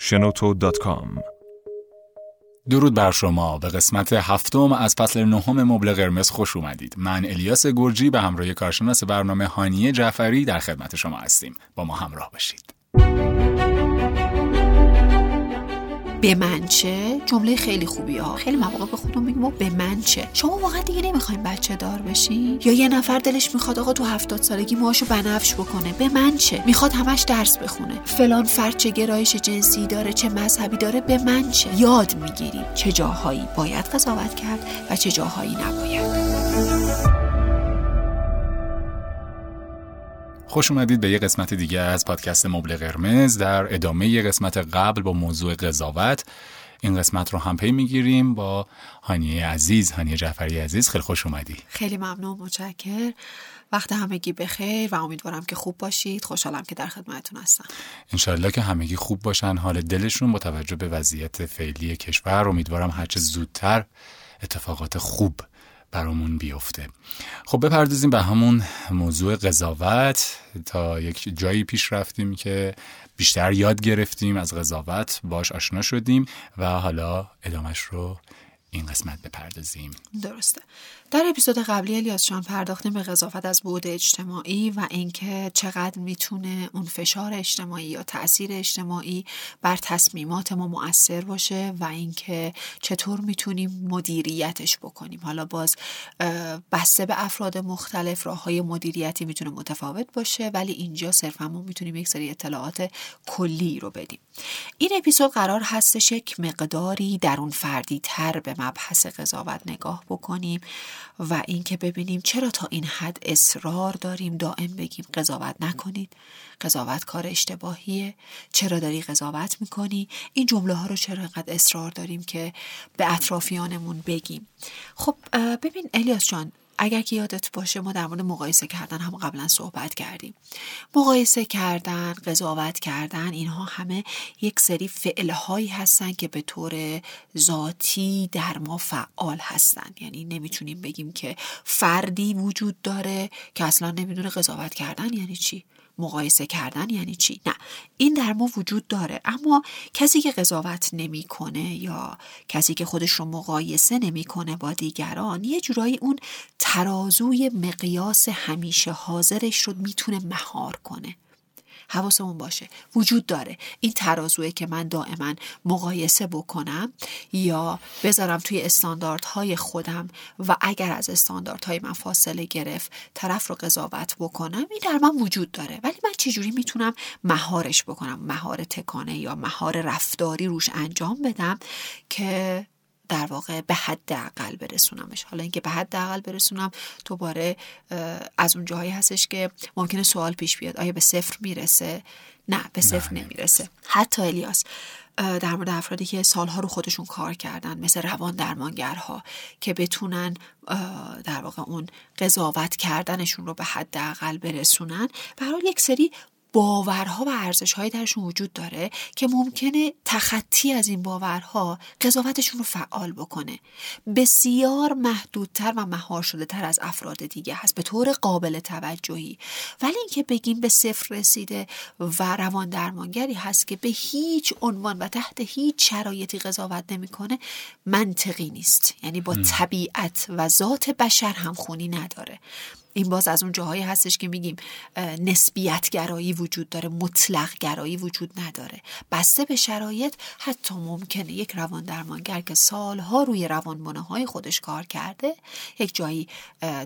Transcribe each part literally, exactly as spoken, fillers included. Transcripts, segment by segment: شنوتو دات کام. درود بر شما، به قسمت هفتم از فصل نهم مبل قرمز خوش اومدید. من الیاس گورجی به همراه کارشناس برنامه هانیه جعفری در خدمت شما هستیم. با ما همراه باشید. به من چه؟ جمله خیلی خوبیه. خیلی مواقع به خودمون میگم به من چه؟ شما واقعا دیگه نمیخواین بچه دار بشین؟ یا یه نفر دلش میخواد آقا تو هفتاد سالگی موهاشو بنفش بکنه، به من چه؟ میخواد همش درس بخونه، فلان فرد چه گرایش جنسی داره، چه مذهبی داره، به من چه؟ یاد میگیریم چه جاهایی باید قضاوت کرد و چه جاهایی نباید. خوش اومدید به یه قسمت دیگه از پادکست مبل قرمز. در ادامه یه قسمت قبل با موضوع قضاوت، این قسمت رو هم پی میگیریم با هانیه عزیز، هانیه جعفری عزیز. خیلی خوش اومدی. خیلی ممنون، متشکر. وقت همگی بخیر و امیدوارم که خوب باشید. خوشحالم که در خدمتتون هستم. انشالله که همگی خوب باشن. حال دلشون با توجه به وضعیت فعلی کشور، امیدوارم هرچه زودتر اتفاقات خوب برامون بیفته. خب بپردازیم به همون موضوع قضاوت. تا یک جایی پیش رفتیم که بیشتر یاد گرفتیم از قضاوت، باش آشنا شدیم و حالا ادامش رو این قسمت بپردازیم. درسته. در اپیزود قبلی الیاس جان پرداختیم به قضاوت از بعد اجتماعی و اینکه چقدر میتونه اون فشار اجتماعی یا تأثیر اجتماعی بر تصمیمات ما مؤثر باشه و اینکه چطور میتونیم مدیریتش بکنیم. حالا باز بسته به افراد مختلف راههای مدیریتی میتونه متفاوت باشه، ولی اینجا صرفا ما میتونیم یک سری اطلاعات کلی رو بدیم. این اپیزود قرار هستش یک مقداری در اون فردی تر به مبحث قضاوت نگاه بکنیم و اینکه ببینیم چرا تا این حد اصرار داریم دائم بگیم قضاوت نکنید، قضاوت کار اشتباهیه، چرا داری قضاوت میکنی، این جمله ها رو چرا اینقدر اصرار داریم که به اطرافیانمون بگیم. خب ببین الیاس جان، اگر که یادت باشه ما در مورد مقایسه کردن هم قبلا صحبت کردیم. مقایسه کردن، قضاوت کردن، اینها همه یک سری فعلهایی هستن که به طور ذاتی در ما فعال هستن. یعنی نمیتونیم بگیم که فردی وجود داره که اصلا نمیدونه قضاوت کردن یعنی چی، مقایسه کردن یعنی چی. نه، این در ما وجود داره، اما کسی که قضاوت نمیکنه یا کسی که خودش رو مقایسه نمیکنه با دیگران، یه جورایی اون ترازوی مقیاس همیشه حاضرش رو میتونه مهار کنه. حواسمون باشه وجود داره این ترازویه که من دائما مقایسه بکنم یا بذارم توی استانداردهای خودم و اگر از استانداردهای من فاصله گرفت طرف رو قضاوت بکنم، این در من وجود داره. ولی من چجوری میتونم مهارش بکنم، مهار تکانه یا مهار رفتاری روش انجام بدم که در واقع به حد اقل برسونمش. حالا اینکه به حد اقل برسونم دوباره از اون جاهایی هستش که ممکنه سوال پیش بیاد، آیا به صفر میرسه؟ نه، به صفر نمیرسه. حتی الیاس در مورد افرادی که سالها رو خودشون کار کردن، مثل روان درمانگرها که بتونن در واقع اون قضاوت کردنشون رو به حد اقل برسونن، به هر حال یک سری باورها و ارزش‌های درشون وجود داره که ممکنه تخطی از این باورها قضاوتشون رو فعال بکنه. بسیار محدودتر و مهار شده تر از افراد دیگه هست به طور قابل توجهی. ولی اینکه بگیم به صفر رسیده و روان درمانگری هست که به هیچ عنوان و تحت هیچ شرایطی قضاوت نمی‌کنه، منطقی نیست. یعنی با طبیعت و ذات بشر همخوانی نداره. این باز از اون جاهایی هستش که میگیم نسبیت گرایی وجود داره، مطلق گرایی وجود نداره. بسته به شرایط حتی ممکنه یک روان درمانگر که سالها روی روانمونه‌های خودش کار کرده یک جایی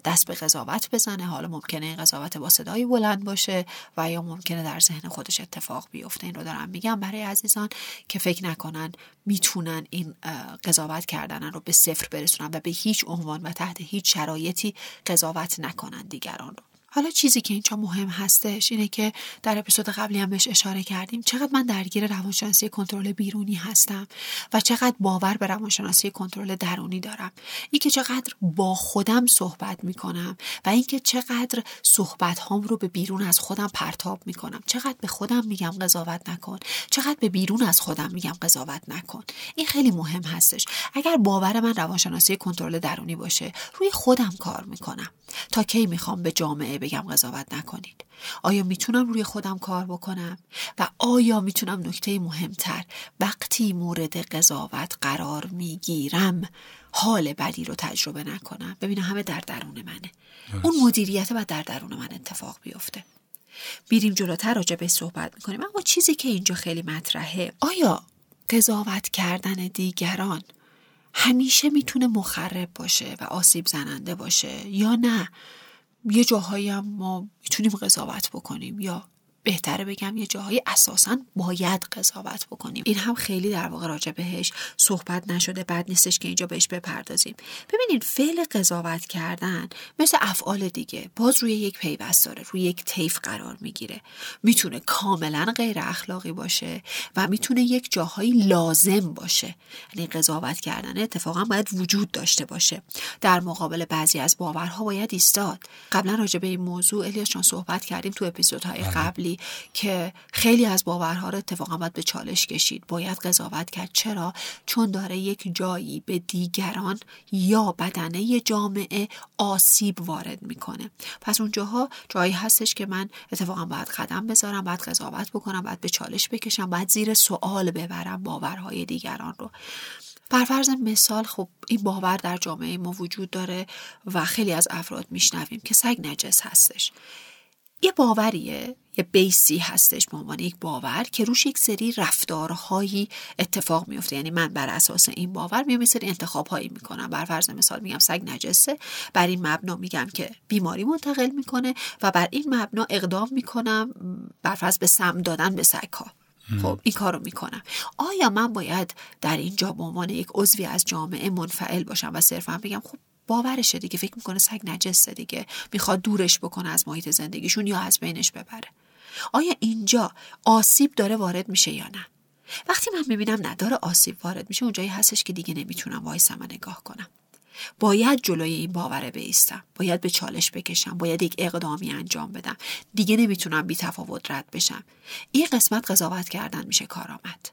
دست به قضاوت بزنه. حالا ممکنه این قضاوت با صدای بلند باشه و یا ممکنه در ذهن خودش اتفاق بیفته. این رو دارم میگم برای عزیزان که فکر نکنن میتونن این قضاوت کردن رو به صفر برسونن و به هیچ عنوان و تحت هیچ شرایطی قضاوت نکنن دیگران رو. حالا چیزی که اینجا مهم هستش اینه که در اپیزود قبلی هم بهش اشاره کردیم، چقدر من درگیر روانشناسی کنترل بیرونی هستم و چقدر باور به روانشناسی کنترل درونی دارم. این که چقدر با خودم صحبت میکنم و این که چقدر صحبت هام رو به بیرون از خودم پرتاب میکنم. چقدر به خودم میگم قضاوت نکن، چقدر به بیرون از خودم میگم قضاوت نکن. این خیلی مهم هستش. اگر باور من روانشناسی کنترل درونی باشه، روی خودم کار میکنم. تا کی میخوام به جامعه بگم قضاوت نکنید. آیا میتونم روی خودم کار بکنم؟ و آیا میتونم، نکته مهمتر، وقتی مورد قضاوت قرار میگیرم حال بدی رو تجربه نکنم؟ ببینم همه در درون منه. yes. اون مدیریت باید در درون من اتفاق بیفته. بیریم جلوتر راجع به صحبت میکنیم، اما چیزی که اینجا خیلی مطرحه، آیا قضاوت کردن دیگران همیشه میتونه مخرب باشه و آسیب زننده باشه یا نه؟ یه جاهایی هم ما میتونیم قضاوت بکنیم، یا بهتره بگم یه جاهایی اساساً باید قضاوت بکنیم. این هم خیلی در واقع راجع بهش صحبت نشده، بد نیستش که اینجا بهش بپردازیم. ببینید، فعل قضاوت کردن مثل افعال دیگه باز روی یک پیوست داره، روی یک طیف قرار میگیره. میتونه کاملاً غیر اخلاقی باشه و میتونه یک جاهایی لازم باشه، یعنی قضاوت کردن اتفاقاً باید وجود داشته باشه. در مقابل بعضی از باورها باید ایستاد. قبلا راجع به این موضوع الیاس جان صحبت کردیم تو اپیزودهای قبلی که خیلی از باورها رو اتفاقا باید به چالش کشید، باید قضاوت کرد. چرا؟ چون داره یک جایی به دیگران یا بدنه جامعه آسیب وارد میکنه. پس اونجاها جایی هستش که من اتفاقا باید قدم بذارم، باید قضاوت بکنم، باید به چالش بکشم، باید زیر سوال ببرم باورهای دیگران رو. بر فرض مثال، خب این باور در جامعه ما وجود داره و خیلی از افراد میشنویم که سگ نجس هستش. یه باوریه، یه بیسی هستش به عنوان یک باور که روش یک سری رفتارهایی اتفاق میفته. یعنی من بر اساس این باور میام یه سری انتخابهایی میکنم. بر فرض مثال میگم سگ نجسه، بر این مبنا میگم که بیماری منتقل میکنه و بر این مبنا اقدام میکنم بر فرض به سم دادن به سگ‌ها. خب این کارو میکنم. آیا من باید در اینجا به عنوان یک عضوی از جامعه منفعل باشم و صرفا بگم خب باورشه دیگه، فکر میکنه سگ نجسه دیگه، میخواد دورش بکنه از محیط زندگیشون یا از بینش ببره؟ آیا اینجا آسیب داره وارد میشه یا نه؟ وقتی من میبینم نداره آسیب وارد میشه، اونجایی هستش که دیگه نمیتونم وایسم و نگاه کنم. باید جلوی این باوره بایستم، باید به چالش بکشم، باید یک اقدامی انجام بدم. دیگه نمیتونم بی تفاوت رد بشم. این قسمت قضاوت کردن میشه کارآمد.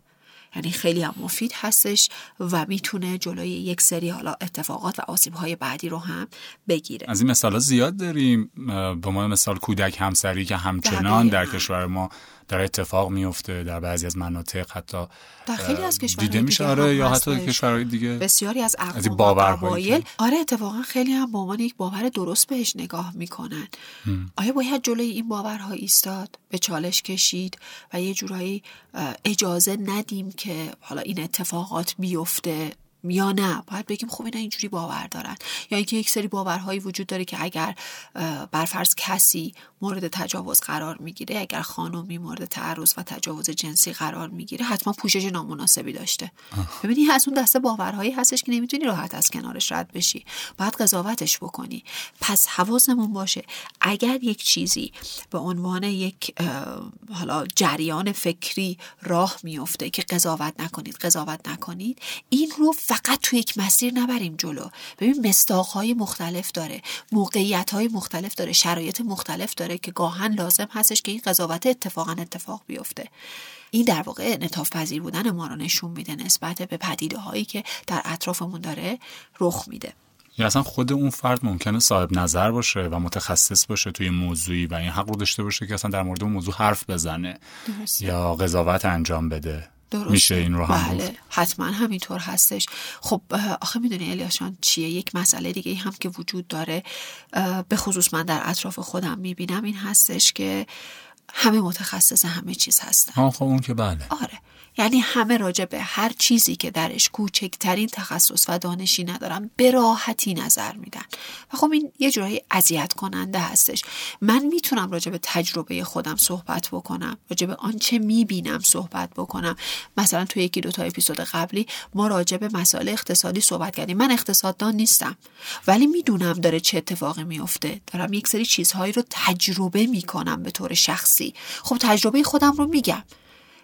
یعنی خیلی هم مفید هستش و میتونه جلوی یک سری حالا اتفاقات و آسیب‌های بعدی رو هم بگیره. از این مثالا زیاد داریم، به ما مثال کودک همسری که همچنان در کشور ما در اتفاق میفته، در بعضی از مناطق حتی در خیلی از کشورهای دیده میشه. آره، یا حتی کشورهای دیگه بسیاری از اقوام باورهای، آره اتفاقا خیلی هم با عنوان یک باور درست بهش نگاه میکنن. هم. آیا باید جلوی این باورها ایستاد، به چالش کشید و یه جورایی اجازه ندیم که حالا این اتفاقات بیفته یا نه؟ باید بگیم خب اینا اینجوری باور دارن، یا اینکه یک سری باورهایی وجود داره که اگر برفرض کسی مورد تجاوز قرار میگیره، اگر خانومی مورد تعرض و تجاوز جنسی قرار میگیره، حتما پوشش نامناسبی داشته. ببینی از اون دسته باورهایی هستش که نمیتونی راحت از کنارش رد بشی، باید قضاوتش بکنی. پس حواسمون باشه اگر یک چیزی به عنوان یک حالا جریان فکری راه میفته که قضاوت نکنید، قضاوت نکنید، این رو فقط تو یک مسیر نبریم جلو. ببین مصداق‌های مختلف داره، موقعیت‌های مختلف داره، شرایط مختلف داره که گاهن لازم هستش که این قضاوت اتفاقاً اتفاق بیفته. این در واقع انعطاف پذیر بودن ما رو نشون میده نسبت به پدیده‌هایی که در اطرافمون داره رخ میده. یا اصلا خود اون فرد ممکنه صاحب نظر باشه و متخصص باشه توی موضوعی و این حق رو داشته باشه که اصلا در مورد اون موضوع حرف بزنه درسته. یا قضاوت انجام بده. درست. میشه این رو هم بله بود. حتما همینطور هستش. خب آخه میدونی الیاس جان چیه، یک مسئله دیگه هم که وجود داره، به خصوص من در اطراف خودم میبینم، این هستش که همه متخصص همه چیز هستن. آه خب اون که بله. آره، یعنی همه راجع به هر چیزی که درش کوچکترین تخصص و دانشی ندارن به راحتی نظر میدن و خب این یه جورایی اذیت کننده هستش. من میتونم راجع به تجربه خودم صحبت بکنم، راجع به آنچه میبینم صحبت بکنم. مثلا تو یکی دو تا اپیزود قبلی ما راجع به مسائل اقتصادی صحبت کردیم. من اقتصاددان نیستم ولی میدونم داره چه اتفاقی میفته، دارم یک سری چیزهایی رو تجربه میکنم به طور شخصی. خب تجربه خودم رو میگم،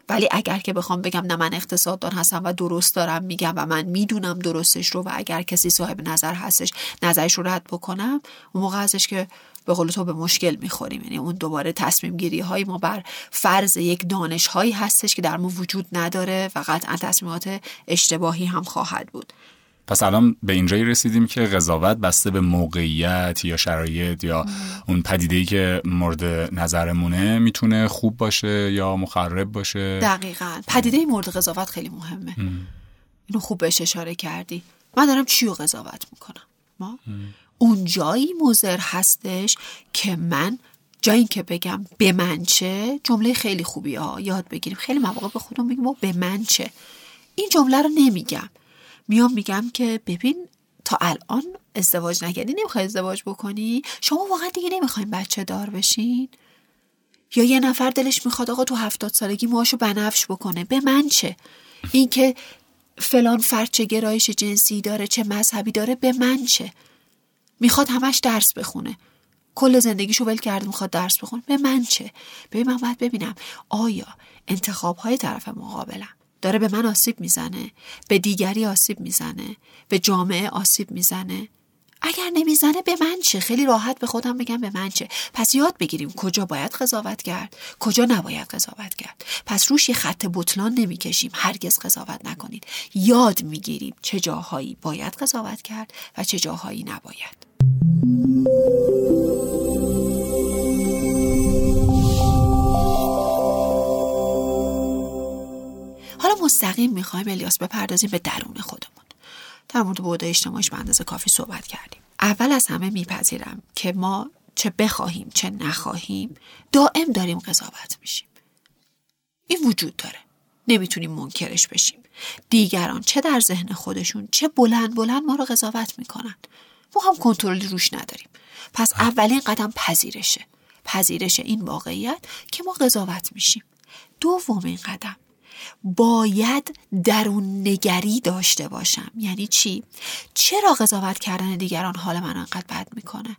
ولی اگر که بخوام بگم نه من اقتصاددان هستم و درست دارم میگم و من میدونم درستش رو و اگر کسی صاحب نظر هستش نظرش رو رد بکنم، اون موقع هستش که به قول تو به مشکل میخوریم. یعنی اون دوباره تصمیم گیری های ما بر فرض یک دانش هایی هستش که در ما وجود نداره و قطعا تصمیمات اشتباهی هم خواهد بود. پس الان به اینجایی رسیدیم که قضاوت بسته به موقعیت یا شرایط یا مم. اون پدیده‌ای که مورد نظرمونه میتونه خوب باشه یا مخرب باشه. دقیقاً پدیده مورد قضاوت خیلی مهمه. مم. اینو خوب بهش اشاره کردی. من دارم چی رو قضاوت میکنم؟ ما مم. اونجایی مضر هستش که من جایی که بگم به من چه، جمله خیلی خوبیه ها، یاد بگیریم. خیلی مواقع به خودم میگم به من چه، این جمله رو نمیگم، میام میگم که ببین تا الان ازدواج نکردی، نمیخوای ازدواج بکنی، شما واقعا دیگه نمیخواین بچه دار بشین؟ یا یه نفر دلش میخواد آقا تو هفتاد سالگی موهاشو بنفش بکنه، به من چه؟ این که فلان فرد چه گرایش جنسی داره، چه مذهبی داره، به من چه؟ میخواد همش درس بخونه، کل زندگیشو ول کرد میخواد درس بخونه، به من چه؟ ببین من باید ببینم آیا انتخاب‌های طرف مقابلم داره به من آسیب میزنه، به دیگری آسیب میزنه، به جامعه آسیب میزنه. اگر نمیزنه به من چه؟ خیلی راحت به خودم بگم به من چه. پس یاد بگیریم کجا باید قضاوت کرد، کجا نباید قضاوت کرد. پس روش یه خط بطلان نمیکشیم، هرگز قضاوت نکنید. یاد میگیریم چه جاهایی باید قضاوت کرد و چه جاهایی نباید. حالا مستقیم میخوایم الیاس بپردازیم به درون خودمون. در مورد بوده اجتماعیش به اندازه کافی صحبت کردیم. اول از همه میپذیرم که ما چه بخواهیم چه نخواهیم دائم داریم قضاوت میشیم. این وجود داره، نمیتونیم منکرش بشیم. دیگران چه در ذهن خودشون چه بلند بلند ما رو قضاوت میکنن، ما هم کنترلی روش نداریم. پس اولین قدم پذیرشه، پذیرش این واقعیت که ما قضاوت میشیم. دومین قدم باید درون نگری داشته باشم. یعنی چی؟ چرا قضاوت کردن دیگران حال من انقدر بد میکنه؟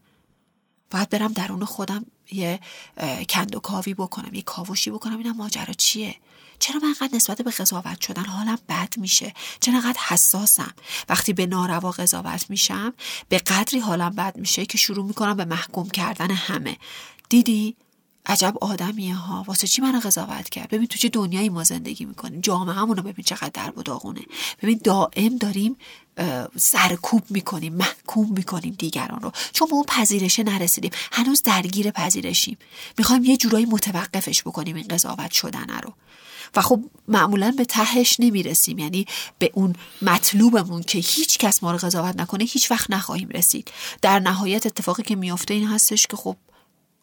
باید برم درون خودم یه کند و کاوی بکنم، یه کاوشی بکنم، اینم ماجرا چیه؟ چرا من انقدر نسبت به قضاوت شدن حالم بد میشه؟ چرا انقدر حساسم؟ وقتی به ناروا قضاوت میشم به قدری حالم بد میشه که شروع میکنم به محکوم کردن همه. دیدی؟ عجب آدمیه ها، واسه چی منو قضاوت کرد؟ ببین تو چه دنیایی ما زندگی میکنیم، جامعه‌مون رو ببین چقدر درب و داغونه. ببین دائم داریم سرکوب میکنیم، محکوم میکنیم دیگران رو، چون ما اون پذیرشه نرسیدیم، هنوز درگیر پذیرشیم. میخوایم یه جورایی متوقفش بکنیم این قضاوت شدن رو و خب معمولا به تهش نمیرسیم، یعنی به اون مطلوبمون که هیچ کس ما رو قضاوت نکنه هیچ وقت نخواهیم رسید. در نهایت اتفاقی که میفته این هستش که خب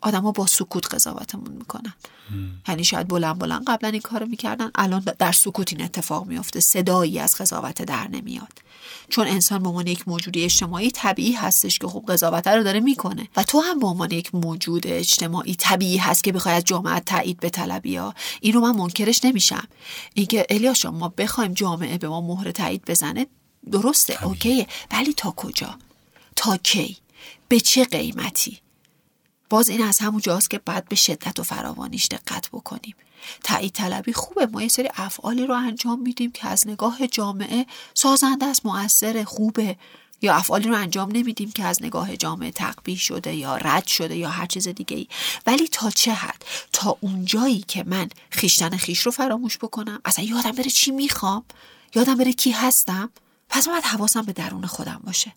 آدم ها با سکوت قضاوتمون میکنن. یعنی شاید بلند بلند قبلا این کار رو میکردن، الان در سکوت این اتفاق میفته، صدایی از قضاوت در نمیاد. چون انسان به عنوان یک موجود اجتماعی طبیعی هستش که خب قضاوت رو داره میکنه و تو هم به عنوان یک موجود اجتماعی طبیعی هست که بخوای از جامعه تایید بطلبی ها. این رو من منکرش نمیشم. اینکه الیاس جان ما بخوایم جامعه به ما مهر تایید بزنه درسته طبیعی. اوکیه، ولی تا کجا؟ تا کی؟ به چه قیمتی؟ باز این از همون جاست که بعد به شدت و فراوانیش دقت بکنیم. تایید طلبی خوبه، ما یه سری افعالی رو انجام میدیم که از نگاه جامعه سازنده است، مؤثر، خوبه، یا افعالی رو انجام نمیدیم که از نگاه جامعه تقبیح شده یا رد شده یا هر چیز دیگه ای. ولی تا چه حد؟ تا اونجایی که من خیشتن خیش رو فراموش بکنم، اصلا یادم بره چی میخوام، یادم بره کی هستم. پس من باید حواسم به درون خودم باشه.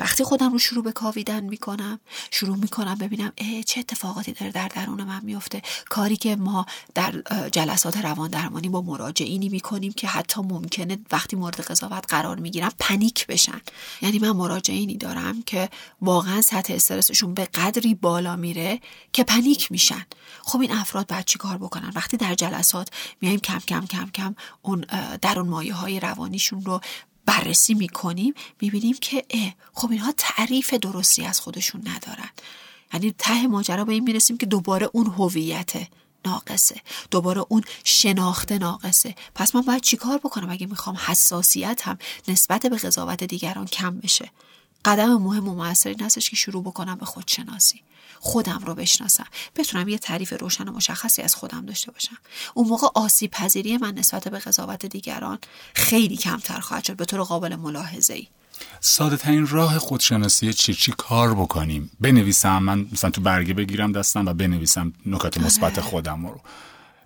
وقتی خودم رو شروع به کاویدن میکنم، شروع میکنم ببینم اه چه اتفاقاتی داره در درون من میفته. کاری که ما در جلسات روان درمانی با مراجعینی میکنیم که حتی ممکنه وقتی مورد قضاوت قرار میگیرن پنیک بشن. یعنی من مراجعینی دارم که واقعا سطح استرسشون به قدری بالا میره که پنیک میشن. خب این افراد باید چی کار بکنن؟ وقتی در جلسات میایم کم کم کم کم اون درون مایه های روانیشون رو بررسی میکنیم، میبینیم که اه خب اینها تعریف درستی از خودشون ندارن. یعنی ته ماجرا به این میرسیم که دوباره اون هویت ناقصه، دوباره اون شناخت ناقصه. پس من باید چیکار بکنم اگه میخوام حساسیتم نسبت به قضاوت دیگران کم بشه؟ قدم مهم و موثر این هستش که شروع بکنم به خودشناسی، خودم رو بشناسم، بتونم یه تعریف روشن و مشخصی از خودم داشته باشم. اون موقع آسیب پذیری من نسبت به قضاوت دیگران خیلی کمتر خواهد شد به طور قابل ملاحظه‌ای. ساده ترین راه خودشناسی چی چی کار بکنیم؟ بنویسم، من مثلا تو برگه بگیرم دستم و بنویسم نکات مثبت خودم رو.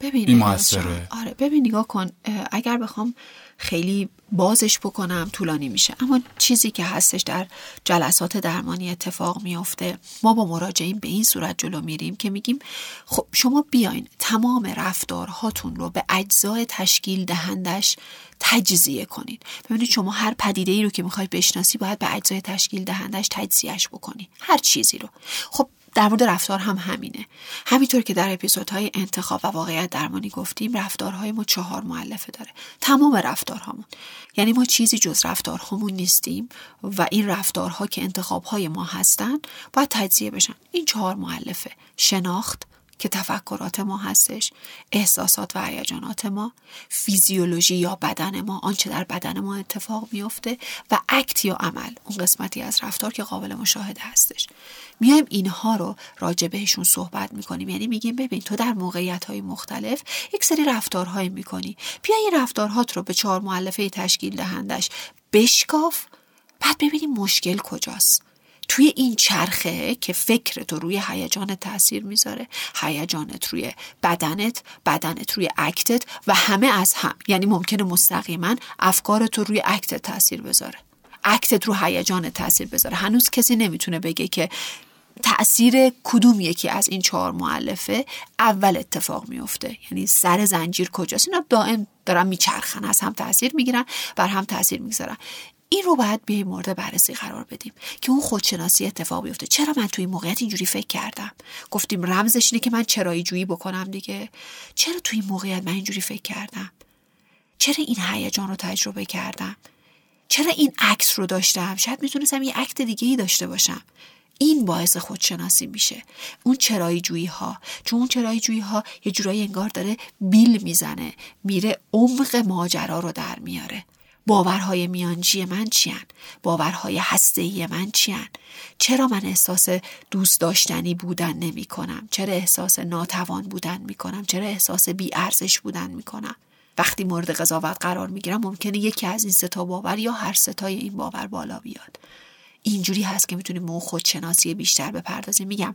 ببین این موثره. آره ببین نگاه کن، اگر بخوام خیلی بازش بکنم طولانی میشه، اما چیزی که هستش در جلسات درمانی اتفاق میفته، ما با مراجعین به این صورت جلو میریم که میگیم خب شما بیاین تمام رفتارهاتون رو به اجزای تشکیل دهندش تجزیه کنین. ببینید شما هر پدیده ای رو که میخواید بشناسی باید به اجزای تشکیل دهندش تجزیهش بکنین، هر چیزی رو. خب در مورد رفتار هم همینه. همینطور که در اپیزودهای انتخاب و واقعیت درمانی گفتیم، رفتارهای ما چهار مؤلفه داره، تمام رفتارهامون. یعنی ما چیزی جز رفتارهامون نیستیم و این رفتارها که انتخابهای ما هستن باید تجزیه بشن. این چهار مؤلفه: شناخت که تفکرات ما هستش، احساسات و هیجانات ما، فیزیولوژی یا بدن ما، آنچه در بدن ما اتفاق میفته، و اکت یا عمل، اون قسمتی از رفتار که قابل مشاهده هستش. میایم اینها رو راجع بهشون صحبت میکنیم. یعنی میگیم ببین تو در موقعیت‌های مختلف یک سری رفتارهایی میکنی، بیا این رفتارهات رو به چهار مؤلفه تشکیل دهندش بشکاف، بعد ببینیم مشکل کجاست. توی این چرخه که فکرت روی هیجانت تأثیر میذاره، هیجانت روی بدنت، بدنت روی اکتت و همه از هم. یعنی ممکنه مستقیما افکارت روی اکتت تأثیر بذاره، اکتت رو هیجانت تأثیر بذاره. هنوز کسی نمیتونه بگه که تأثیر کدوم یکی از این چهار مؤلفه اول اتفاق میفته، یعنی سر زنجیر کجاست. اینا دائم دارن میچرخن، از هم تأثیر میگیرن، بر هم تأثیر میذارن. این رو باید به مورد بررسی قرار بدیم که اون خودشناسی اتفاق بیفته. چرا من توی این موقعیت اینجوری فکر کردم؟ گفتیم رمزش اینه که من چرایی جویی بکنم دیگه. چرا توی این موقعیت من اینجوری فکر کردم؟ چرا این هیجان رو تجربه کردم؟ چرا این عکس رو داشتم؟ شاید میتونستم یه عکس دیگه‌ای داشته باشم. این باعث خودشناسی میشه، اون چرایی جویی ها. چون اون چرایی جویی ها یه جورایی انگار داره بیل میزنه، میره عمق ماجرا رو در میاره. باورهای میانجی من چیان؟ باورهای هسته‌ای من چیان؟ چرا من احساس دوست داشتنی بودن نمی کنم؟ چرا احساس ناتوان بودن می کنم؟ چرا احساس بی‌ارزش بودن می کنم؟ وقتی مورد قضاوت قرار می گیرم ممکنه یکی از این سه تا باور یا هر سه تای این باور بالا بیاد. اینجوری هست که میتونیم اون خودشناسی بیشتر بپردازیم. میگم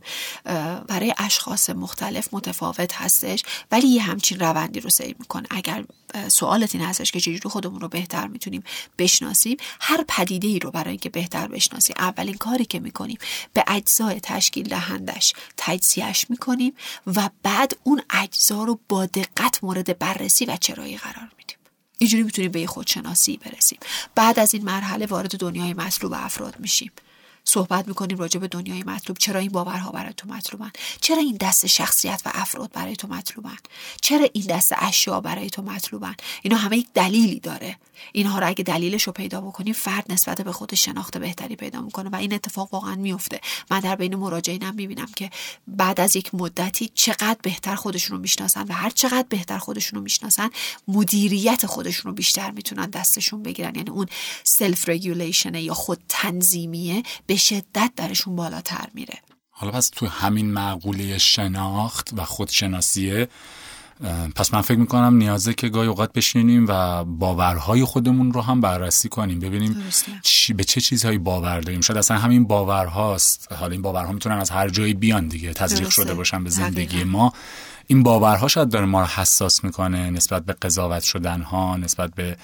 برای اشخاص مختلف متفاوت هستش، ولی یه همچین روندی رو سعی میکن. اگر سوالت این هستش که چجوری خودمون رو بهتر میتونیم بشناسیم، هر پدیده ای رو برای اینکه بهتر بشناسیم اولین کاری که میکنیم به اجزای تشکیل دهندش تجزیهش میکنیم و بعد اون اجزا رو با دقت مورد بررسی و چرایی قرار میدیم. اینجوری میتونیم به خودشناسی برسیم. بعد از این مرحله وارد دنیای مطلوب افراد میشیم. صحبت میکنیم راجع به دنیای مطلوب. چرا این باورها برای تو مطلوبن؟ چرا این دست شخصیت و افراد برای تو مطلوبن؟ چرا این دست اشیا برای تو مطلوبن؟ اینا همه یک دلیلی داره. اینها رو اگه دلیلش رو پیدا بکنیم، فرد نسبت به خودش شناخت بهتری پیدا میکنه و این اتفاق واقعا میفته. من در بین مراجعینم میبینم که بعد از یک مدتی چقدر بهتر خودشون رو میشناسن و هر چقدر بهتر خودشون رو میشناسن، مدیریت خودشون رو بیشتر میتونن دستشون بگیرن. یعنی اون سلف رگولیشن یا خود تنظیمیه به شدت درشون بالاتر میره. حالا پس تو همین معقوله شناخت و خودشناسیه، پس من فکر میکنم نیازه که گاهی اوقات بشینیم و باورهای خودمون رو هم بررسی کنیم، ببینیم چی به چه چیزهایی باور داریم. شاید اصلا همین باورهاست. حالا این باورها میتونن از هر جایی بیان دیگه، تزریق شده باشن به زندگی دقیقا. ما این باورها شاید داره ما رو حساس میکنه نسبت به قضاوت شدنها، نسبت به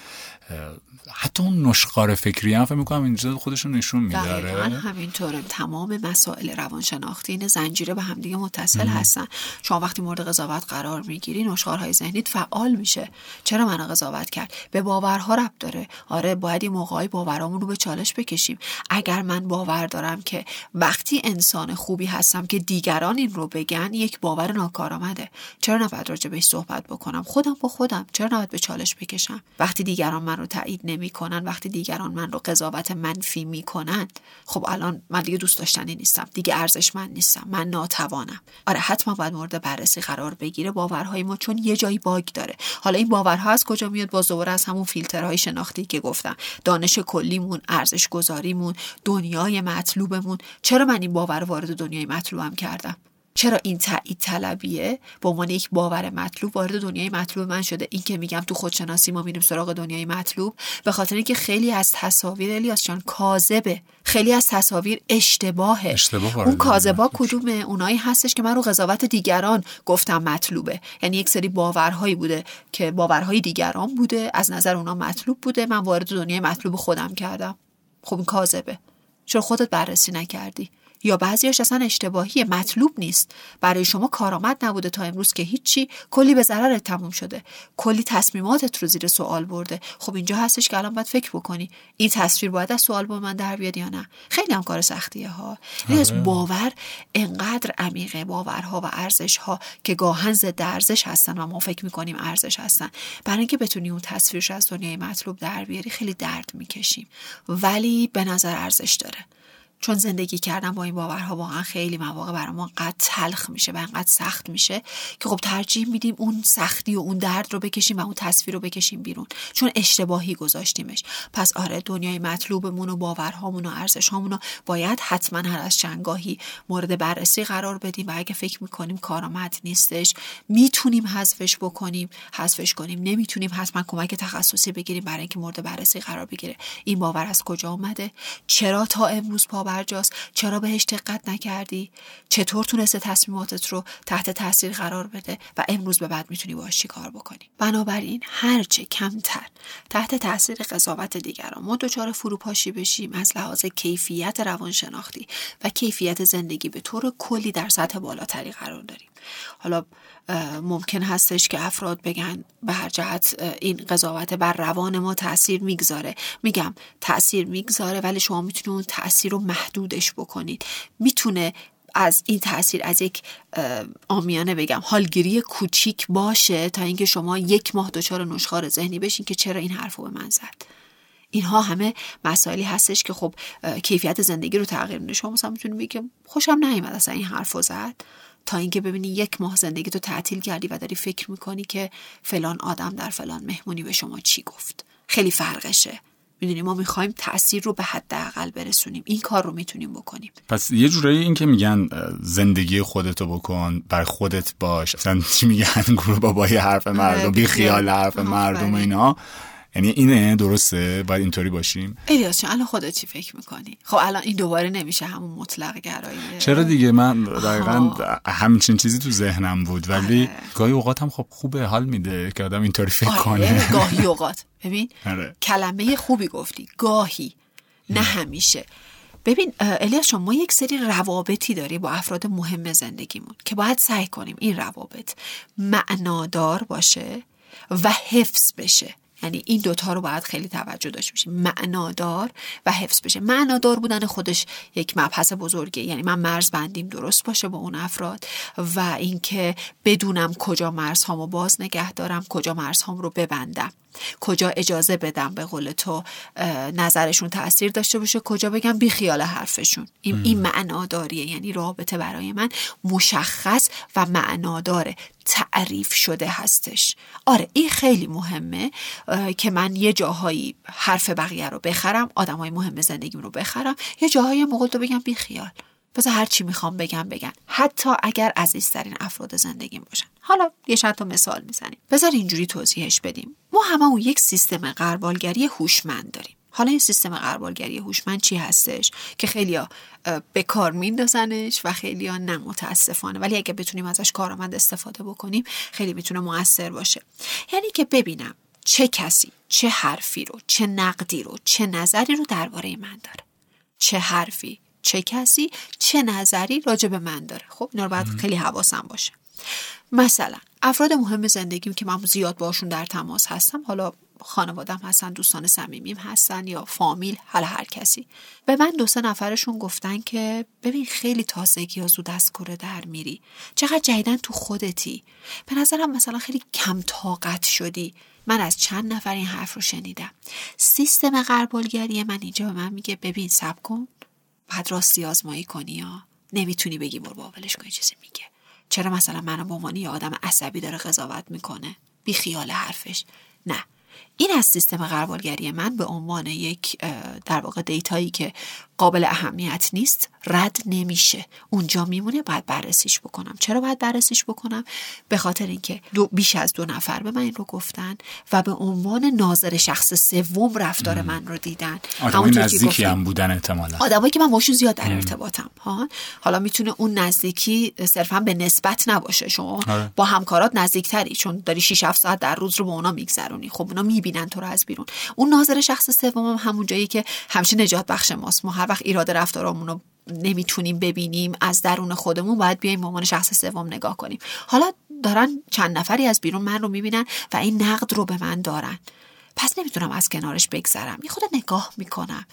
حتی اون نشخوار فکری هم فکر میکنم اینجا خودشون نشون میداره. دقیقاً همینطوره. تمام مسائل روانشناختی این زنجیره به هم دیگه متصل مم. هستن. شما وقتی مورد قضاوت قرار میگیری، نشخوارهای ذهنیت فعال میشه. چرا من قضاوت کرد؟ به باورها ربط داره. آره باید این موقعی باورامون رو به چالش بکشیم. اگر من باور دارم که وقتی انسان خوبی هستم که دیگران این رو بگن، یک باور ناکارآمده. چرا نباید راجع بهش صحبت بکنم خودم با خودم؟ چرا نباید به چالش بکشم؟ وقتی دیگران من رو تایید نمی‌کنن، وقتی دیگران من رو قضاوت منفی می‌کنن، خب الان من دیگه دوست داشتنی نیستم، دیگه ارزشمند نیستم، من ناتوانم. آره حتما باید مورد بررسی قرار بگیره باورهای ما، چون یه جایی باگ داره. حالا این باورها از کجا میاد؟ باز دوباره از همون فیلترهای شناختی که گفتم، دانش کلیمون، ارزش گذاریمون، دنیای مطلوبمون. چرا من این باور وارد دنیای مطلوبم کردم؟ چرا این تایید طلبیه به عنوان یک باور مطلوب وارد دنیای مطلوب من شده؟ این که میگم تو خودشناسی ما میریم سراغ دنیای مطلوب، به خاطر اینکه خیلی از تصاویر الیاس جان کاذبه، خیلی از تصاویر اشتباهه. اشتباه اون کاذبا کدومه؟ اونایی هستش که من رو قضاوت دیگران گفتم مطلوبه، یعنی یک سری باورهایی بوده که باورهای دیگران بوده، از نظر اونا مطلوب بوده، من وارد دنیای مطلوب خودم کردم. خب این کاذبه. چرا خودت بررسی نکردی؟ یا بعضیاش اصلا اشتباهیه، مطلوب نیست، برای شما کارآمد نبوده تا امروز که هیچی، کلی به ضررت تموم شده، کلی تصمیماتت رو زیر سوال برده. خب اینجا هستش که الان باید فکر بکنی این تصویر باید از سوال با من در بیاد یا نه. خیلی هم کار سختیه ها. این از باور انقدر عمیقه، باورها و ارزش‌ها که گاهن ضد ارزش هستن و ما فکر می‌کنیم ارزش هستن. برای اینکه بتونی اون تصویرش از دنیای مطلوب در بیاری خیلی درد می‌کشیم، ولی به نظر ارزش داره، چون زندگی کردن با این باورها واقعا خیلی مواقع برامون قد تلخ میشه و انقدر سخت میشه که خب ترجیح میدیم اون سختی و اون درد رو بکشیم و اون تصویر رو بکشیم بیرون، چون اشتباهی گذاشتیمش. پس آره، دنیای مطلوبمون و باورهامون و ارزشهامون رو باید حتما هر از چندگاهی مورد بررسی قرار بدیم و اگه فکر میکنیم کارآمد نیستش میتونیم حذفش بکنیم، حذفش کنیم. نمیتونیم حتما کمک تخصصی بگیریم برای اینکه مورد بررسی قرار بگیره. این باور از کجا اومده؟ چرا تا امروز پا برجاست؟ چرا بهش دقت نکردی؟ چطور تونسته تصمیماتت رو تحت تاثیر قرار بده و امروز به بعد میتونی باهاش چی کار بکنی؟ بنابراین هرچه کمتر تحت تاثیر قضاوت دیگران ما دچار فروپاشی بشیم از لحاظ کیفیت روانشناختی و کیفیت زندگی به طور کلی در سطح بالاتری قرار داریم. حالا ممکن هستش که افراد بگن به هر جهت این قضاوت بر روان ما تأثیر میگذاره. میگم تأثیر میگذاره، ولی شما میتونید اون تأثیر رو محدودش بکنید. میتونه از این تأثیر از یک آمیانه بگم حالگیری کوچیک باشه تا اینکه شما یک ماه دچار نشخوار ذهنی بشین که چرا این حرفو به من زد. اینها همه مسائلی هستش که خب کیفیت زندگی رو تغییر میده. شما مثلا میتونید بگید خوشم نمیاد اصلا این حرفو زد، تا اینکه ببینی یک ماه زندگی تو تعطیل کردی و داری فکر میکنی که فلان آدم در فلان مهمونی به شما چی گفت. خیلی فرقشه. میدونی ما میخوایم تأثیر رو به حداقل برسونیم، این کار رو میتونیم بکنیم. پس یه جورایی این که میگن زندگی خودتو بکن، بر خودت باش، اصلا چی میگن گروه بابای حرف مردم، بی خیال حرف مردم و اینا، یعنی اینه درسته؟ باید اینطوری باشیم؟ الیاس جان الان خودت چی فکر میکنی؟ خب الان این دوباره نمیشه همون مطلق گراییه. چرا دیگه؟ من دقیقاً همچین چیزی تو ذهنم بود، ولی آره. گاهی اوقات هم خب خوبه، حال میده که آدم اینطوری فکر آره. کنه. گاهی اوقات ببین آره. کلمه خوبی گفتی، گاهی، نه همیشه. ببین الیاس جان ما یک سری روابطی داریم با افراد مهم زندگیمون که باید سعی کنیم این روابط معنادار باشه و حفظ بشه. یعنی این دوتا رو باید خیلی توجه داشته باشیم، معنادار و حفظ بشه. معنادار بودن خودش یک مبحث بزرگه، یعنی من مرز بندیم درست باشه با اون افراد و اینکه بدونم کجا مرزهامو باز نگه دارم، کجا مرزهام رو ببندم، کجا اجازه بدم به قول تو نظرشون تأثیر داشته باشه، کجا بگم بی خیال حرفشون. این, این معناداریه، یعنی رابطه برای من مشخص و معناداره، تعریف شده هستش. آره این خیلی مهمه که من یه جاهایی حرف بقیه رو بخرم، آدمای مهم زندگیم رو بخرم، یه جاهایی موقع تو بگم بی خیال، بذار هر چی میخوام بگم بگن، حتی اگر عزیزترین افراد زندگیم باشن. حالا یه چند تا مثال میزنیم، بذار اینجوری توضیحش بدیم. ما هممون یک سیستم غربالگری هوشمند داریم. حالا این سیستم غربالگری هوشمند چی هستش که خیلیا به کار میندازنش و خیلیا نه متاسفانه، ولی اگه بتونیم ازش کارآمد استفاده بکنیم خیلی میتونه مؤثر باشه. یعنی که ببینم چه کسی چه حرفی رو، چه نقدی رو، چه نظری رو درباره من داره، چه حرفی چه کسی چه نظری راجع به من داره. خب اینا رو باید خیلی حواسم باشه. مثلا افراد مهم زندگیم که من زیاد باشون در تماس هستم، حالا خانوادم هستن، دوستان صمیمیم هستن یا فامیل، حالا هر کسی، به من دو سه نفرشون گفتن که ببین خیلی تازگی ها زود از کوره در میری، چقدر جدیدن تو خودتی، به نظرم مثلا خیلی کم طاقت شدی. من از چند نفر این حرف رو شنیدم. سیستم غربالگری من اینجا به من میگه ببین صبر کن، بعد راستی آزمایی کنی، یا نمیتونی بگی برو باولش کنی چیزی میگه. چرا مثلا منو به عنوان یه آدم عصبی داره قضاوت میکنه؟ بی خیال حرفش. نه، این از سیستم غربالگری من به عنوان یک در واقع دیتایی که قابل اهمیت نیست رد نمیشه، اونجا میمونه. باید بررسیش بکنم. چرا باید بررسیش بکنم؟ به خاطر اینکه دو بیش از دو نفر به من این رو گفتن و به عنوان ناظر شخص سوم رفتار ام. من رو دیدن. آدمای نزدیکی هم بودن احتمالاً، آدمایی که من باشون زیاد در ارتباطم. ها حالا میتونه اون نزدیکی صرفا به نسبت نباشه، شما آره. با همکارات نزدیکتری چون داری شش هفت ساعت در روز رو با اونا میگذرونی، خب اونا میبینن تو رو از بیرون. اون ناظر شخص سوم هم همون جایی که همیشه نجات بخش ماست. ما هر وقت اراده رفتارمون رو نمیتونیم ببینیم از درون خودمون، باید بیایم به عنوان شخص سوم نگاه کنیم. حالا دارن چند نفری از بیرون من رو میبینن و این نقد رو به من دارن، پس نمیتونم از کنارش بگذرم. یه خود نگاه میکنم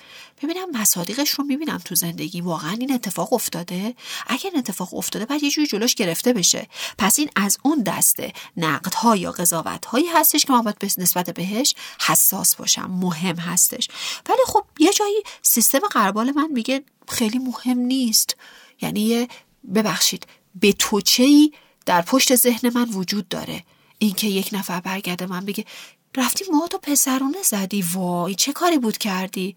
ببینم مصادیقش رو میبینم تو زندگی، واقعا این اتفاق افتاده؟ اگر این اتفاق افتاده باید یه جوری جلوش گرفته بشه. پس این از اون دسته نقدها یا قضاوت‌هایی هستش که من باید نسبت بهش حساس باشم، مهم هستش. ولی خب یه جایی سیستم غربال من میگه خیلی مهم نیست، یعنی ببخشید به توچه‌ای در پشت ذهن من وجود داره. اینکه یک نفر برگرده من بگه رفتی موهاتو پسرونه زدی، وای چه کاری بود کردی،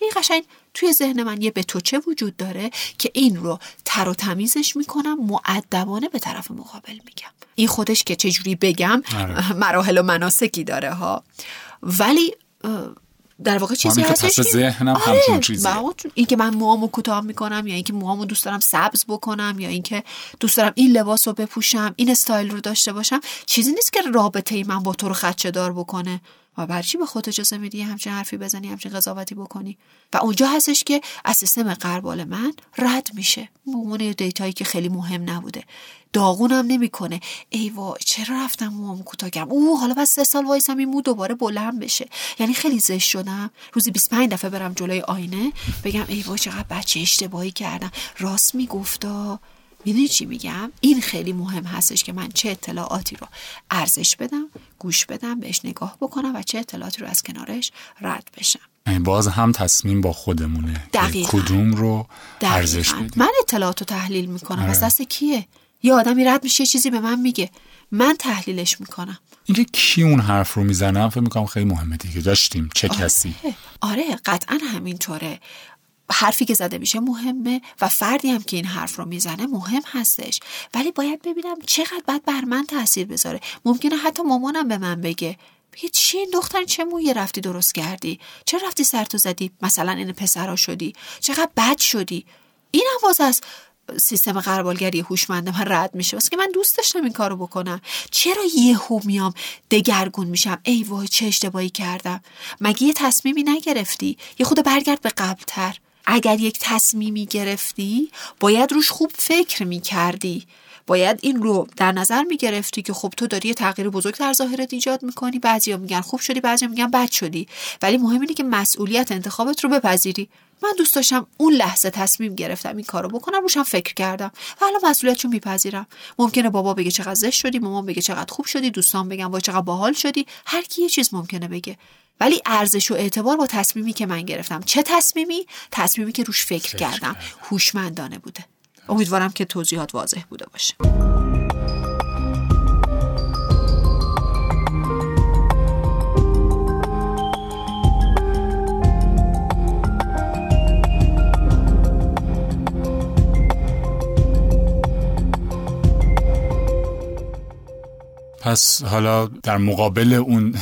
این قشنگ توی ذهن من یه به تو چه وجود داره که این رو تر و تمیزش میکنم، مؤدبانه به طرف مقابل میگم. این خودش که چجوری بگم آره. مراحل و مناسکی داره ها، ولی در واقع چیزی هستش که ذهنم آره. همچین چیزیه. این که من موامو کوتاه میکنم یا این که موامو دوست دارم سبز بکنم یا این که دوست دارم این لباس رو بپوشم، این استایل رو داشته باشم، چیزی نیست که رابطه ای من با تو رو خدشه دار بکنه. و برای چی به خودت اجازه میدی همچین حرفی بزنی، همچین قضاوتی بکنی؟ و اونجا هستش که از سیستم غربال من رد میشه، مومونه دیتایی که خیلی مهم نبوده، داغونم نمیکنه. ای وای چرا رفتم موام کوتاه کردم، او حالا بس سه سال وایسم این مو دوباره بلند بشه، یعنی خیلی زشت شدم. روزی بیست و پنج دفعه برم جلوی آینه بگم ای وای چقدر بچه اشتباهی کردم، راست میگفتا. میدونی چی میگم؟ این خیلی مهم هستش که من چه اطلاعاتی رو ارزش بدم، گوش بدم، بهش نگاه بکنم و چه اطلاعاتی رو از کنارش رد بشم. باز هم تصمیم با خودمونه دقیقا. کدوم رو ارزش بدیم. من اطلاعات رو تحلیل میکنم از دست کیه؟ یه آدمی رد میشه یه چیزی به من میگه، من تحلیلش میکنم. اینکه کی اون حرف رو میزنم فکر میکنم خیلی مهمه دیگه، داشتیم چه آره. کسی. آره قطعا همینطوره. حرفی که زده میشه مهمه و فردی هم که این حرف رو میزنه مهم هستش، ولی باید ببینم چقدر باید بر من تاثیر بذاره. ممکنه حتی مامانم به من بگه بگه چی این دختر، چه مویی رفتی درست کردی، چه رفتی سرتو زدی، مثلا این پسرا شدی، چقدر بد شدی. این آواز از سیستم غربالگری هوشمند من رد میشه، واسه که من دوست داشتم این کارو بکنم. چرا یهو میام دگرگون میشم، ای وای چه اشتباهی کردم، مگه یه تصمیمی نگرفتی؟ یه خود برگرد به قبل‌تر. اگر یک تصمیمی گرفتی باید روش خوب فکر میکردی، باید این رو در نظر میگرفتی که خب تو داری یه تغییر بزرگ در ظاهرت ایجاد میکنی. بعضیا میگن خوب شدی، بعضیا میگن بد شدی، ولی مهم اینه که مسئولیت انتخابت رو بپذیری. من دوست داشتم اون لحظه تصمیم گرفتم این کارو بکنم، روشم فکر کردم و حالا مسئولیتشو میپذیرم. ممکنه بابا بگه چقدر زشت شدی، مامان بگه چقدر خوب شدی، دوستان بگن وای چقدر باحال شدی، هر کی یه چیز ممکنه بگه، ولی ارزش و اعتبار با تصمیمی که من گرفتم. چه تصمیمی؟ تصمیمی که روش فکر, فکر کردم، هوشمندانه بوده. امیدوارم که توضیحات واضح بوده باشه. پس حالا در مقابل اون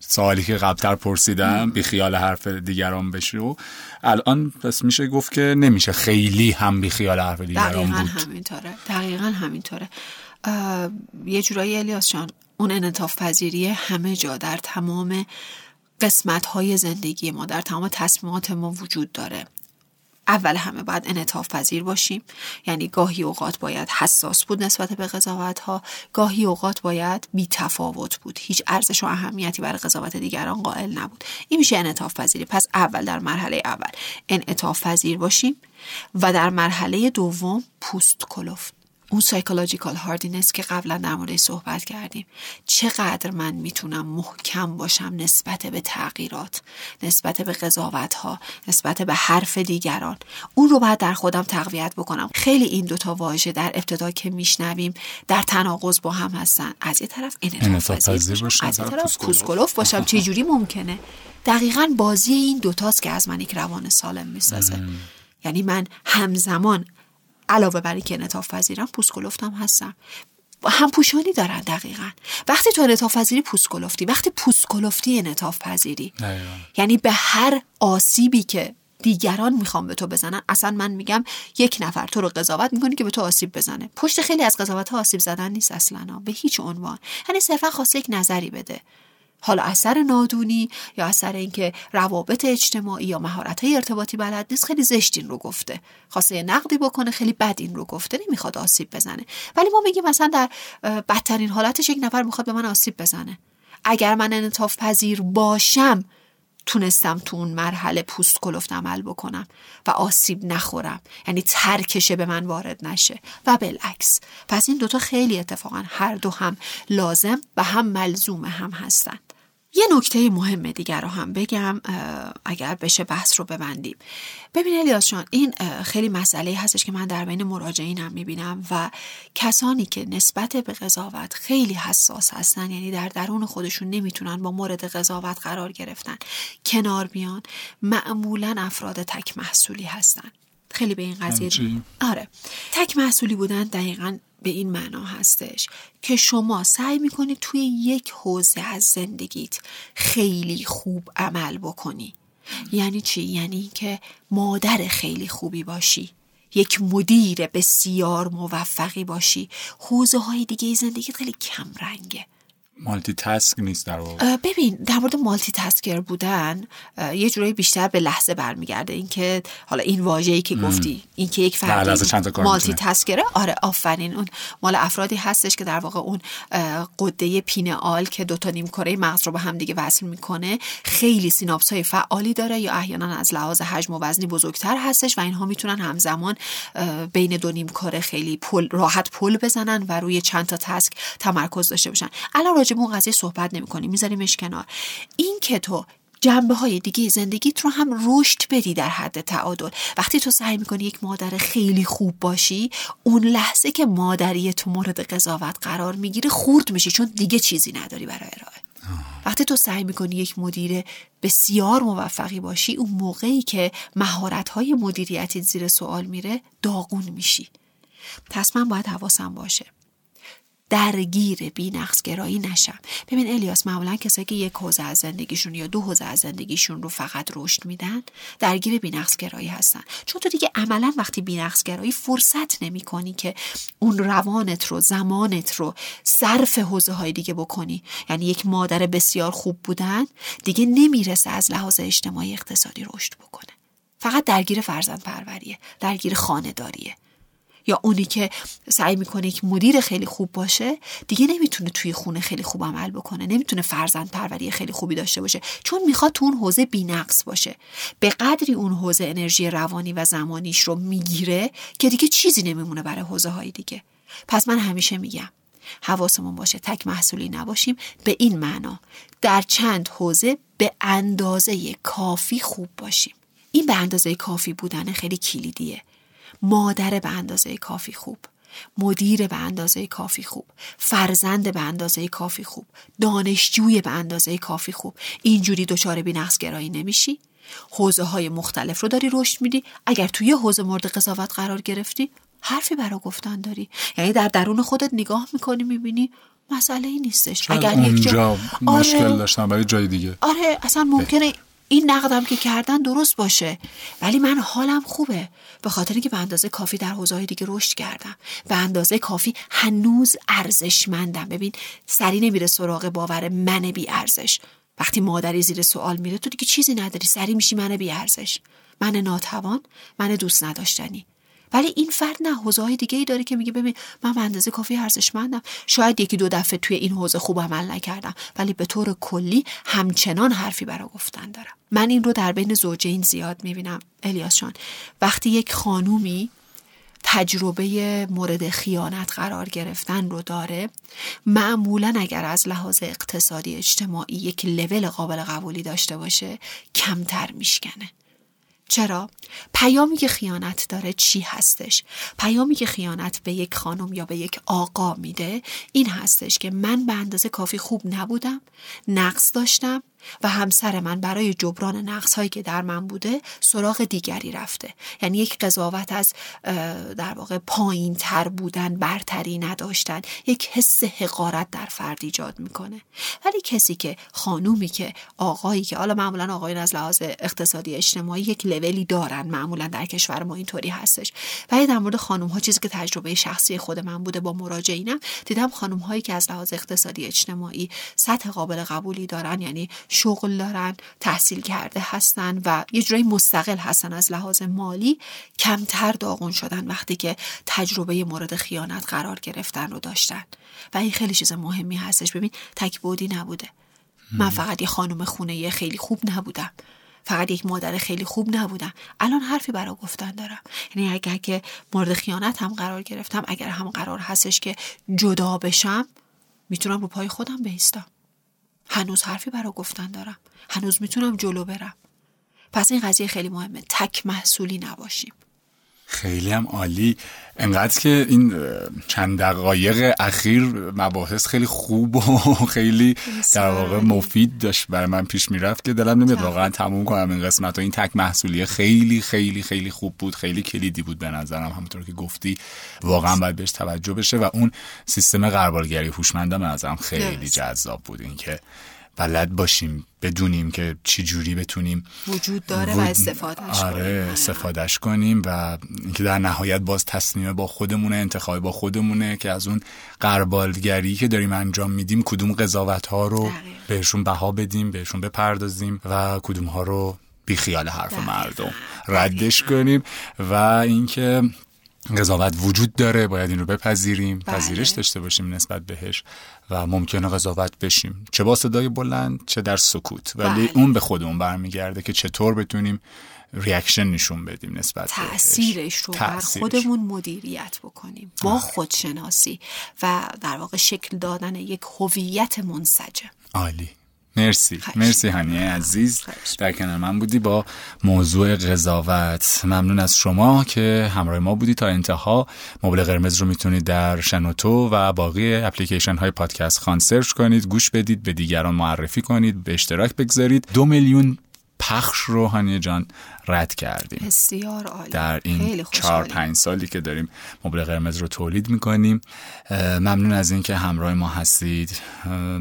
سوالی که قبلتر پرسیدم بی خیال حرف دیگران بشو، الان پس میشه گفت که نمیشه خیلی هم بی خیال حرف دیگران بود. دقیقاً همینطوره. دقیقاً همینطوره. یه جورایی الیاس جان اون انعطاف پذیری همه جا در تمام قسمت‌های زندگی ما، در تمام تصمیمات ما وجود داره. اول همه باید انعطاف پذیر باشیم، یعنی گاهی اوقات باید حساس بود نسبت به قضاوت‌ها، گاهی اوقات باید بی‌تفاوت بود، هیچ ارزش و اهمیتی برای قضاوت دیگران قائل نبود. این میشه انعطاف پذیری. پس اول در مرحله اول انعطاف پذیر باشیم و در مرحله دوم پوست کلفت، اون سایکولوژیکال هاردینس که قبلا در موردش صحبت کردیم. چقدر من میتونم محکم باشم نسبت به تغییرات، نسبت به قضاوت‌ها، نسبت به حرف دیگران، اون رو باید در خودم تقویت بکنم. خیلی این دوتا واژه در ابتدا که میشنویم در تناقض با هم هستن. از یه طرف انعطاف پذیر باشم، از یه طرف کوسکولوف باشم. چه جوری ممکنه؟ دقیقاً بازی این دوتاست که از من یک روان سالم میسازه. یعنی من همزمان علاوه بر اینکه انعطاف پذیرم پوست کلفتم هستم، هم پوشانی دارن. دقیقاً وقتی تو انعطاف پذیری پوست کلفتی، وقتی پوست کلفتی انعطاف پذیری، یعنی به هر آسیبی که دیگران میخوام به تو بزنن، اصلا من میگم یک نفر تو رو قضاوت میکنه که به تو آسیب بزنه، پشت خیلی از قضاوت‌ها آسیب زدن نیست اصلاً، به هیچ عنوان، یعنی صرفا خواسته یک نظری بده، حالا اثر نادونی یا اثر اینکه روابط اجتماعی یا مهارت‌های ارتباطی بلد نیست، خیلی زشت این رو گفته، خواسته نقدی بکنه، خیلی بد این رو گفته، نمیخواد آسیب بزنه. ولی ما میگیم مثلا در بدترین حالتش یک نفر میخواد به من آسیب بزنه، اگر من انعطاف پذیر باشم تونستم تو اون مرحله پوست کلفت عمل بکنم و آسیب نخورم، یعنی ترکشه به من وارد نشه و بالعکس. پس این دوتا خیلی اتفاقا هر دو هم لازم و هم ملزوم هم هستن. یه نکته مهم دیگر رو هم بگم اگر بشه بحث رو ببندیم. ببین الیاس جان، این خیلی مسئله هستش که من در بین مراجعینم میبینم و کسانی که نسبت به قضاوت خیلی حساس هستن، یعنی در درون خودشون نمیتونن با مورد قضاوت قرار گرفتن کنار بیان، معمولا افراد تک محصولی هستن. خیلی به این قضیه دید. آره، تک محصولی بودن دقیقاً به این معنا هستش که شما سعی میکنی توی یک حوزه از زندگیت خیلی خوب عمل بکنی. یعنی چی؟ یعنی که مادر خیلی خوبی باشی، یک مدیر بسیار موفقی باشی، حوزه های دیگه زندگیت خیلی کم رنگه. مالتی تاسک نیست در واقع. ببین در مورد مالتی تاسکر بودن یه جورایی بیشتر به لحظه برمیگرده، اینکه حالا این واژه‌ای که مم. گفتی، اینکه یک فرد مالتی تاسکره، آره آفرین، اون مال افرادی هستش که در واقع اون غده پینئال که دو تا نیم کره مغز رو به هم دیگه وصل میکنه خیلی سیناپس‌های فعالی داره یا احیانا از لحاظ حجم و وزنی بزرگتر هستش و اینها میتونن همزمان بین دو نیم کره خیلی پل، راحت پل بزنن و روی چند تا تاسک تمرکز داشته باشن. الان راجب اون قضیه صحبت نمی کنیم، میذاریمش کنار. این که تو جنبه های دیگه زندگیت رو هم رشد بدی در حد تعادل. وقتی تو سعی میکنی یک مادر خیلی خوب باشی، اون لحظه که مادری تو مورد قضاوت قرار میگیره خورد میشی، چون دیگه چیزی نداری برای ارائه. وقتی تو سعی میکنی یک مدیر بسیار موفقی باشی، اون موقعی که مهارت های مدیریتی زیر سوال میره داغون میشی. پس من باید حواسم باشه درگیر بی‌نقص گرایی نشم. ببین الیاس، معمولا کسایی که یک حوزه از زندگیشون یا دو حوزه از زندگیشون رو فقط رشد میدن درگیر بی‌نقص گرایی هستن، چون تو دیگه عملا وقتی بی‌نقص گرایی فرصت نمی‌کنی که اون روانت رو، زمانت رو صرف حوزه های دیگه بکنی. یعنی یک مادر بسیار خوب بودن دیگه نمیرسه از لحاظ اجتماعی اقتصادی رشد بکنه، فقط درگیر فرزند پروریه، درگیر خانه‌داریه. یا اونی که سعی میکنه یک مدیر خیلی خوب باشه دیگه نمیتونه توی خونه خیلی خوب عمل بکنه، نمیتونه فرزند پروری خیلی خوبی داشته باشه، چون میخواد تو اون حوزه بی‌نقص باشه. به قدری اون حوزه انرژی روانی و زمانیش رو میگیره که دیگه چیزی نمیمونه برای حوزه های دیگه. پس من همیشه میگم حواسمون باشه تک محصولی نباشیم، به این معنا در چند حوزه به اندازه کافی خوب باشیم. این به اندازه کافی بودن خیلی کلیدیه. مادر به اندازه کافی خوب، مدیر به اندازه کافی خوب، فرزند به اندازه کافی خوب، دانشجوی به اندازه کافی خوب. اینجوری دچار بی‌نقص گرایی نمیشی، حوزه های مختلف رو داری رشد میدی. اگر توی حوزه مورد قضاوت قرار گرفتی حرفی برای گفتن داری، یعنی در درون خودت نگاه میکنی میبینی مسئله ای نیستش. اگر یک جا مشکل آره... داشتم برای جای دیگه، آره اصلا ممکنه این نقدم که کردن درست باشه، ولی من حالم خوبه به خاطر اینکه به اندازه کافی در حوزه‌های دیگه رشد کردم، به اندازه کافی هنوز ارزشمندم. ببین سری نمیره سراغ باور من بی ارزش. وقتی مادری زیر سوال میره تو دیگه چیزی نداری، سری میشی من بی ارزش، من ناتوان، من دوست نداشتنی. ولی این فرد نه، حوزه‌های دیگه‌ای داره که میگه ببین من به اندازه کافی ارزشمندم، شاید یکی دو دفعه توی این حوزه خوب عمل نکردم ولی به طور کلی همچنان حرفی برای گفتن دارم. من این رو در بین زوجین زیاد میبینم الیاس جان، وقتی یک خانومی تجربه مورد خیانت قرار گرفتن رو داره، معمولا اگر از لحاظ اقتصادی اجتماعی یک لول قابل قبولی داشته باشه کمتر میشکنه. چرا؟ پیامی که خیانت داره چی هستش؟ پیامی که خیانت به یک خانم یا به یک آقا میده این هستش که من به اندازه کافی خوب نبودم، نقص داشتم، و همسر من برای جبران نقص‌هایی که در من بوده سراغ دیگری رفته. یعنی یک قضاوت از در واقع پایین‌تر بودن، برتری نداشتن، یک حس حقارت در فرد ایجاد میکنه. ولی کسی که خانومی که آقایی که حالا معمولا آقایان از لحاظ اقتصادی اجتماعی یک لولی دارن، معمولا در کشور ما اینطوری هستش، ولی در مورد خانم‌ها چیزی که تجربه شخصی خود من بوده با مراجعینم، دیدم خانم‌هایی که از لحاظ اقتصادی اجتماعی سطح قابل قبولی دارن، یعنی شغل دارن، تحصیل کرده هستن و یه جورایی مستقل هستن از لحاظ مالی، کمتر داغون شدن وقتی که تجربه مورد خیانت قرار گرفتن رو داشتن. و این خیلی چیز مهمی هستش. ببین تک بعدی نبوده. من فقط یه خانم خونه خیلی خوب نبودم، فقط یک مادر خیلی خوب نبودم. الان حرفی برای گفتن دارم. یعنی اگر که مورد خیانت هم قرار گرفتم، اگر هم قرار هستش که جدا بشم، میتونم رو پای خودم بایستم. هنوز حرفی برای گفتن دارم، هنوز میتونم جلو برم. پس این قضیه خیلی مهمه، تک محصولی نباشیم. خیلی هم عالی. انقدر که این چند دقایق اخیر مباحث خیلی خوب و خیلی در واقع مفید داشت برای من پیش میرفت که دلم نمیاد واقعا تموم کنم این قسمت. و این تک محصولیه خیلی خیلی خیلی خوب بود، خیلی کلیدی بود به نظرم. همونطور که گفتی واقعا باید بهش توجه بشه و اون سیستم غربالگری هوشمندم به نظرم خیلی جذاب بود. این که بلد باشیم بدونیم که چی جوری بتونیم وجود داره و, و استفادهش آره کنیم. استفادهش کنیم و اینکه در نهایت باز تصمیم با خودمونه، انتخاب با خودمونه که از اون غربالگری که داریم انجام میدیم کدوم قضاوت‌ها رو دقیقا بهشون بها بدیم، بهشون بپردازیم و کدوم‌ها رو بی خیال حرف دقیقا مردم ردش دقیقا کنیم. و اینکه قضاوت وجود داره، باید این رو بپذیریم، بله. پذیرش داشته باشیم نسبت بهش و ممکنه قضاوت بشیم، چه با صدای بلند چه در سکوت، ولی بله. اون به خودمون برمیگرده که چطور بتونیم ریاکشن نشون بدیم نسبت بهش، تأثیرش رو بر خودمون مدیریت بکنیم با خودشناسی و در واقع شکل دادن یک هویت منسجم. عالی. مرسی خشت. مرسی هانیه عزیز خشت. در کنار من بودی با موضوع قضاوت. ممنون از شما که همراه ما بودی تا انتها. مبل قرمز رو میتونید در شنوتو و باقی اپلیکیشن های پادکست خان سرچ کنید، گوش بدید، به دیگران معرفی کنید، به اشتراک بگذارید. دو میلیون پخش رو هانیه جان رد کردیم. بسیار عالی. در این چهار پنج سالی که داریم مبل قرمز رو تولید میکنیم. ممنون از این که همراه ما هستید.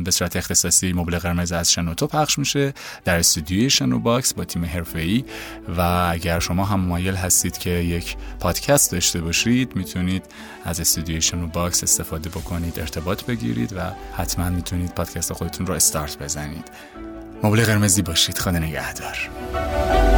به صورت اختصاصی مبل قرمز از شنوتو پخش میشه در استودیوی شنوباکس با تیم حرفه‌ای. و اگر شما هم مایل هستید که یک پادکست داشته باشید، میتونید از استودیوی شنوباکس استفاده بکنید، ارتباط بگیرید و حتما میتونید پادکست خودتون رو استارت بزنید. مبل قرمزی باشید. خدا نگهدار.